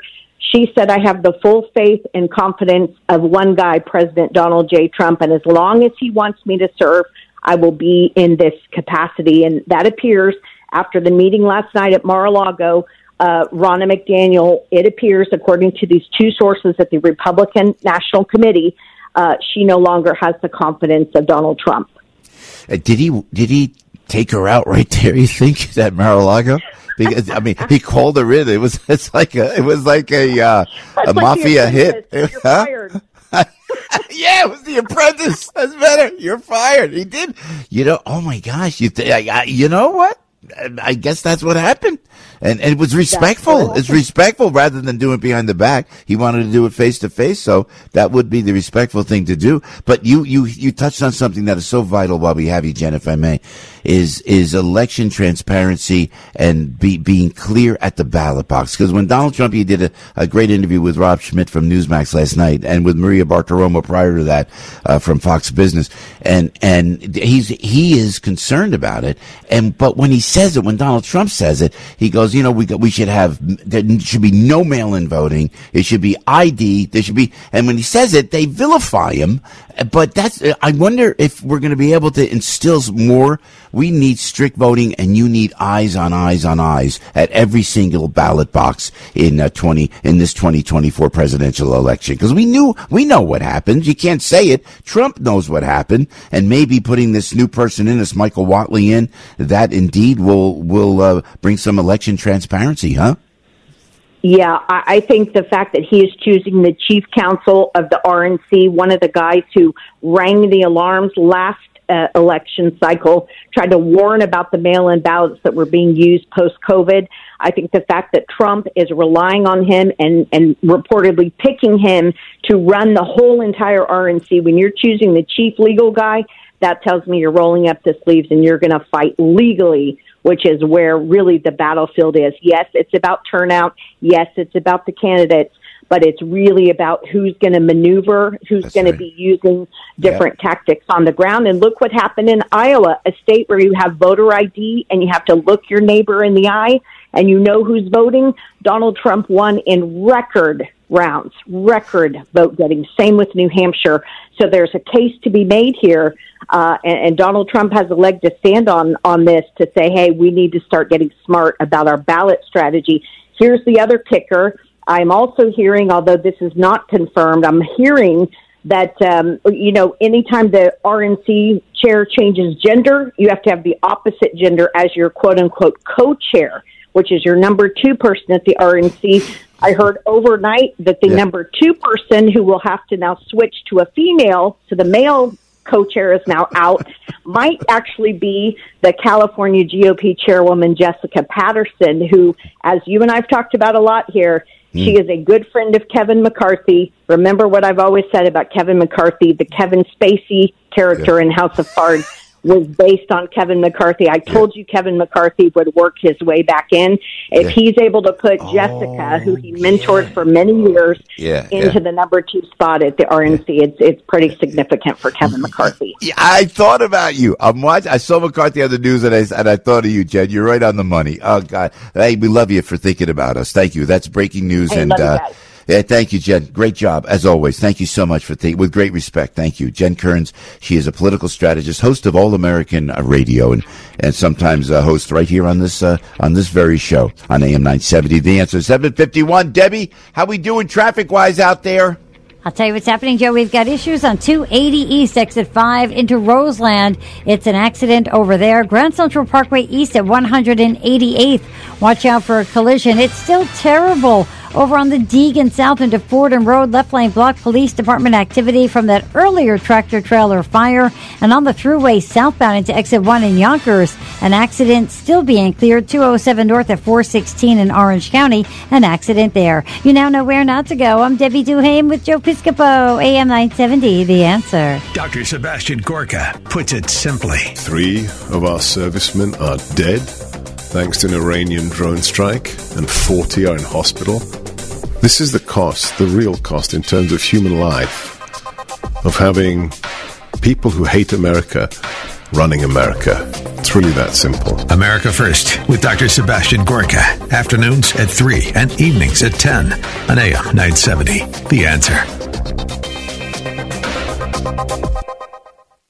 she said, I have the full faith and confidence of one guy, President Donald J. Trump, and as long as he wants me to serve, I will be in this capacity. And that appears after the meeting last night at Mar-a-Lago, uh, Ronna McDaniel, it appears, according to these two sources at the Republican National Committee, uh, she no longer has the confidence of Donald Trump. Uh, did he, did he take her out right there, you think, at Mar-a-Lago? Because, I mean, he called her in. It was it's like a it was like a uh, a like mafia hit. You're fired. Yeah, It was The Apprentice. That's better. You're fired. He did. You know, oh my gosh. You th- I, I, you know what? I, I guess that's what happened. And, and it was respectful. It's respectful rather than doing it behind the back. He wanted to do it face to face. So that would be the respectful thing to do. But you, you, you touched on something that is so vital while we have you, Jen, if I may, is, is election transparency and be, being clear at the ballot box. Cause when Donald Trump, he did a, a great interview with Rob Schmidt from Newsmax last night and with Maria Bartiromo prior to that, uh, from Fox Business. And, and he's, he is concerned about it. And, but when he says it, when Donald Trump says it, he goes, you know, we we should have, there should be no mail-in voting. It should be I D. There should be, and when he says it, they vilify him. But that's, I wonder if we're going to be able to instill more. We need strict voting, and you need eyes on eyes on eyes at every single ballot box in uh, twenty in this twenty twenty-four presidential election. Because we knew, we know what happened. You can't say it. Trump knows what happened, and maybe putting this new person in, this Michael Whatley in, that indeed will will uh, bring some election transparency, huh? Yeah, I think the fact that he is choosing the chief counsel of the R N C, one of the guys who rang the alarms last uh, election cycle, tried to warn about the mail-in ballots that were being used post-COVID. I think the fact that Trump is relying on him and, and reportedly picking him to run the whole entire R N C, when you're choosing the chief legal guy, that tells me you're rolling up the sleeves and you're going to fight legally, which is where really the battlefield is. Yes, it's about turnout. Yes, it's about the candidates, but it's really about who's going to maneuver, who's going right. to be using different yep. tactics on the ground. And look what happened in Iowa, a state where you have voter I D and you have to look your neighbor in the eye and you know who's voting. Donald Trump won in record rounds, record vote getting. Same with New Hampshire. So there's a case to be made here, uh, and, and Donald Trump has a leg to stand on on this to say, hey, we need to start getting smart about our ballot strategy. Here's the other kicker. I'm also hearing, although this is not confirmed, I'm hearing that, um, you know, anytime the R N C chair changes gender, you have to have the opposite gender as your quote-unquote co-chair, which is your number two person at the R N C. I heard overnight that the yeah. number two person, who will have to now switch to a female, so the male co-chair is now out, might actually be the California G O P chairwoman, Jessica Patterson, who, as you and I've talked about a lot here, mm. she is a good friend of Kevin McCarthy. Remember what I've always said about Kevin McCarthy, the Kevin Spacey character yeah. in House of Cards. Was based on Kevin McCarthy. I told you Kevin McCarthy would work his way back in. If yeah. he's able to put oh, Jessica, who he mentored yeah. for many years, yeah, into yeah. the number two spot at the R N C, yeah. it's it's pretty significant for Kevin McCarthy. Yeah, I thought about you. I'm watching, I saw McCarthy on the news, and I, and I thought of you, Jen. You're right on the money. Oh, God. Hey, we love you for thinking about us. Thank you. That's breaking news. Hey, and love uh, you guys. Yeah, thank you, Jen. Great job, as always. Thank you so much for th- with great respect. Thank you. Jen Kearns, she is a political strategist, host of All American uh, Radio, and, and sometimes a uh, host right here on this uh, on this very show on A M nine seventy. The Answer, seven fifty-one. Debbie, how we doing traffic-wise out there? I'll tell you what's happening, Joe. We've got issues on two eighty East, exit five, into Roseland. It's an accident over there. Grand Central Parkway East at one hundred eighty-eighth. Watch out for a collision. It's still terrible over on the Deegan South into Fordham Road. Left lane block, police department activity from that earlier tractor-trailer fire. And on the thruway southbound into exit one in Yonkers, an accident still being cleared. two oh seven North at four sixteen in Orange County, an accident there. You now know where not to go. I'm Debbie Duhaime with Joe Piscopo, A M nine seventy, The Answer. Doctor Sebastian Gorka puts it simply. Three of our servicemen are dead, thanks to an Iranian drone strike, and forty are in hospital. This is the cost, the real cost in terms of human life, of having people who hate America running America. It's really that simple. America First with Doctor Sebastian Gorka. Afternoons at three and evenings at ten on A M nine seventy. The Answer.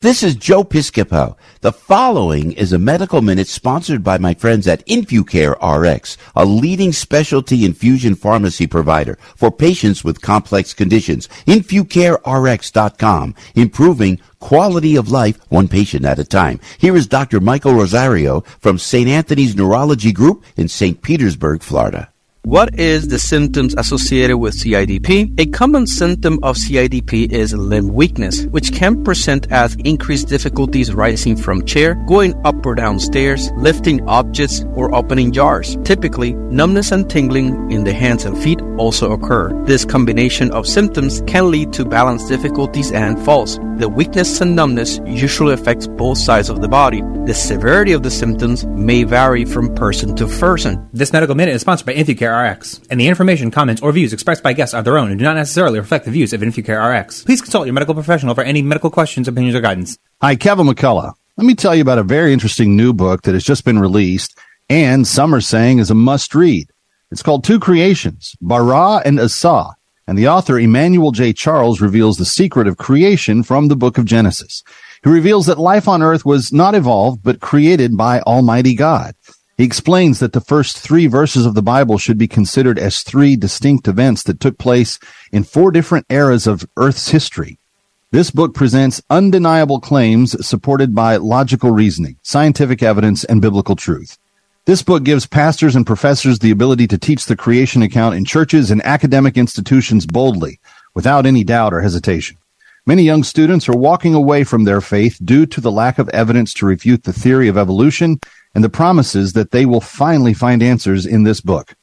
This is Joe Piscopo. The following is a medical minute sponsored by my friends at InfuCare R X, a leading specialty infusion pharmacy provider for patients with complex conditions. InfuCare R X dot com, improving quality of life one patient at a time. Here is Doctor Michael Rosario from Saint Anthony's Neurology Group in Saint Petersburg, Florida. What is the symptoms associated with C I D P? A common symptom of C I D P is limb weakness, which can present as increased difficulties rising from chair, going up or down stairs, lifting objects, or opening jars. Typically, numbness and tingling in the hands and feet also occur. This combination of symptoms can lead to balance difficulties and falls. The weakness and numbness usually affects both sides of the body. The severity of the symptoms may vary from person to person. This medical minute is sponsored by InfuCare R X, and the information, comments, or views expressed by guests are their own and do not necessarily reflect the views of InfuCare R X. Please consult your medical professional for any medical questions, opinions, or guidance. Hi, Kevin McCullough. Let me tell you about a very interesting new book that has just been released, and some are saying is a must-read. It's called Two Creations, Bara and Asa, and the author Emmanuel J. Charles reveals the secret of creation from the book of Genesis. He reveals that life on earth was not evolved, but created by Almighty God. He explains that the first three verses of the Bible should be considered as three distinct events that took place in four different eras of Earth's history. This book presents undeniable claims supported by logical reasoning, scientific evidence, and biblical truth. This book gives pastors and professors the ability to teach the creation account in churches and academic institutions boldly, without any doubt or hesitation. Many young students are walking away from their faith due to the lack of evidence to refute the theory of evolution and the promises that they will finally find answers in this book.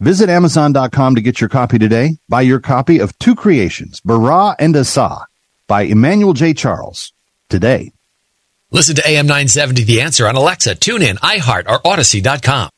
Visit Amazon dot com to get your copy today. Buy your copy of Two Creations, Bara and Asa, by Emmanuel J. Charles, today. Listen to A M nine seventy, The Answer, on Alexa, TuneIn, iHeart, or Odyssey dot com.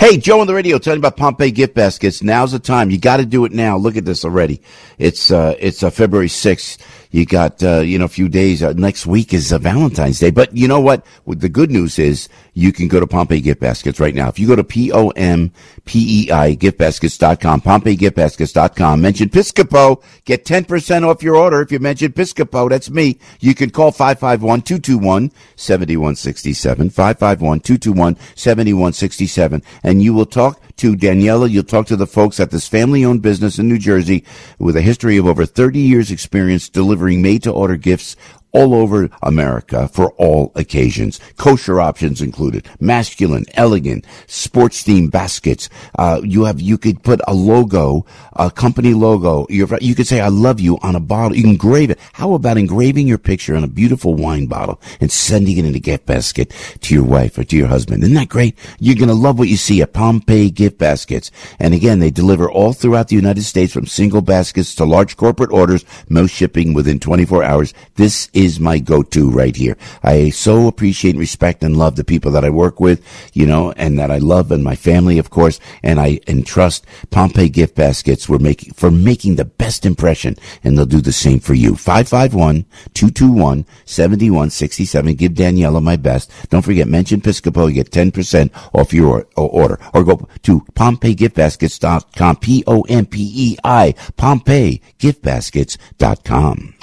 Hey, Joe on the radio talking about Pompeii Gift Baskets. Now's the time. You got to do it now. Look at this already. It's uh, it's uh, February sixth. You got, uh, you know, a few days. Uh, next week is uh, Valentine's Day. But you know what? Well, the good news is you can go to Pompeii Gift Baskets right now. If you go to P O M P E I gift baskets dot com, Pompeii gift baskets dot com, mention Piscopo, get ten percent off your order. If you mention Piscopo, that's me. You can call five five one, two two one, seven one six seven, five five one, two two one, seven one six seven, and you will talk to Daniela. You'll talk to the folks at this family-owned business in New Jersey with a history of over thirty years experience delivering made-to-order gifts all over America for all occasions. Kosher options included. Masculine, elegant, sports-themed baskets. Uh, you have, you could put a logo, a company logo. You're, you could say, I love you on a bottle. You can engrave it. How about engraving your picture on a beautiful wine bottle and sending it in a gift basket to your wife or to your husband? Isn't that great? You're going to love what you see at Pompeii Gift Baskets. And again, they deliver all throughout the United States from single baskets to large corporate orders, most shipping within twenty-four hours. This is is my go-to right here. I so appreciate and respect and love the people that I work with, you know, and that I love, and my family, of course, and I entrust Pompeii Gift Baskets were making, for making the best impression, and they'll do the same for you. five five one, two two one, seven one six seven. Give Daniela my best. Don't forget, mention Piscopo, you get ten percent off your order. Or go to Pompeii gift baskets dot com, P O M P E I, Pompeii gift baskets dot com.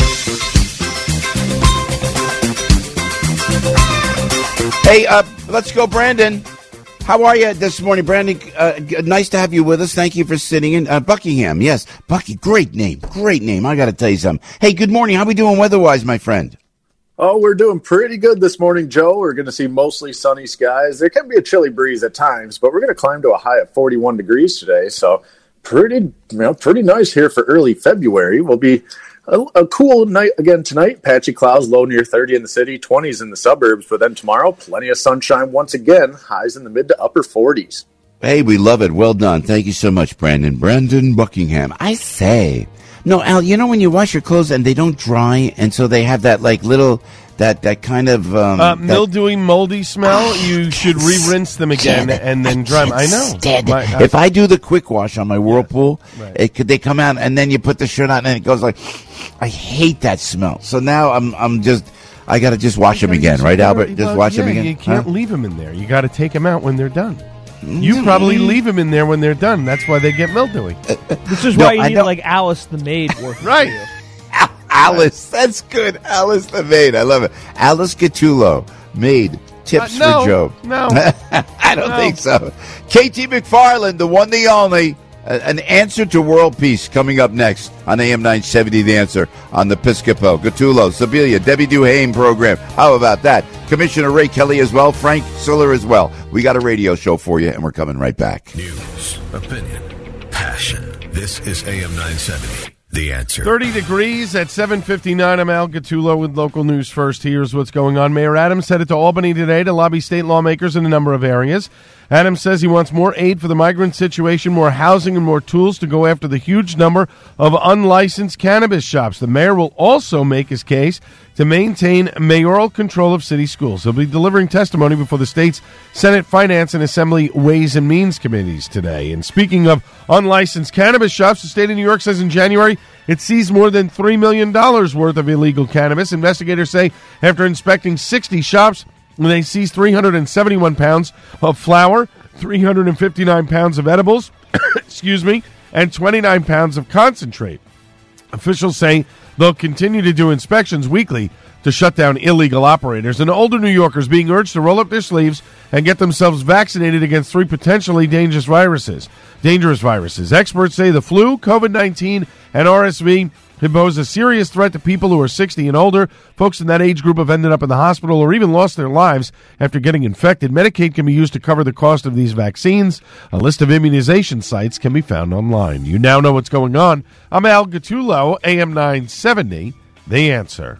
Hey, uh, let's go, Brandon. How are you this morning, Brandon? Uh, nice to have you with us. Thank you for sitting in. Uh, Buckingham, yes. Bucky, great name, great name. I got to tell you something. Hey, good morning. How are we doing weather-wise, my friend? Oh, we're doing pretty good this morning, Joe. We're going to see mostly sunny skies. There can be a chilly breeze at times, but we're going to climb to a high of forty-one degrees today. So pretty, you know, pretty nice here for early February. We'll be A, a cool night again tonight. Patchy clouds, low near thirty in the city, twenties in the suburbs. But then tomorrow, plenty of sunshine once again, highs in the mid to upper forties. Hey, we love it. Well done. Thank you so much, Brandon. Brandon Buckingham. I say. No, Al, you know when you wash your clothes and they don't dry, and so they have that like little, that, that kind of... Um, uh, mildewy, moldy smell, you should re-rinse them again and then I dry them. I know. My, I, if I do the quick wash on my Whirlpool, yeah, right. it, could they come out and then you put the shirt on and it goes like... I hate that smell. So now I'm I'm just... I got to just wash them again, right, Albert? Well, just wash yeah, them again? You can't huh? leave them in there. You got to take them out when they're done. You probably leave them in there when they're done. That's why they get mildewy. Which is no, why you I need, don't. like, Alice the maid working right. for you. Alice. That's good. Alice the maid. I love it. Alice Gattullo, maid. Tips uh, no, for Joe. No. I don't no. think so. K T McFarland, the one, the only. an answer to world peace coming up next on A M nine seventy, The Answer, on the Piscopo, Gattullo, Sebelius, Debbie Duhaime program. How about that? Commissioner Ray Kelly as well, Frank Siller as well. We got a radio show for you, and we're coming right back. News, opinion, passion. This is A M nine seventy, The Answer. thirty degrees at seven fifty-nine. I'm Al Gattullo with local news first. Here's what's going on. Mayor Adams headed to Albany today to lobby state lawmakers in a number of areas. Adams says he wants more aid for the migrant situation, more housing, and more tools to go after the huge number of unlicensed cannabis shops. The mayor will also make his case to maintain mayoral control of city schools. He'll be delivering testimony before the state's Senate Finance and Assembly Ways and Means Committees today. And speaking of unlicensed cannabis shops, the state of New York says in January it seized more than three million dollars worth of illegal cannabis. Investigators say after inspecting sixty shops, they seized three hundred seventy-one pounds of flour, three hundred fifty-nine pounds of edibles, excuse me, and twenty-nine pounds of concentrate. Officials say they'll continue to do inspections weekly to shut down illegal operators. And older New Yorkers being urged to roll up their sleeves and get themselves vaccinated against three potentially dangerous viruses. Dangerous viruses. Experts say the flu, COVID nineteen, and R S V could pose a serious threat to people who are sixty and older. Folks in that age group have ended up in the hospital or even lost their lives after getting infected. Medicaid can be used to cover the cost of these vaccines. A list of immunization sites can be found online. You now know what's going on. I'm Al Gattullo, A M nine seventy, The Answer.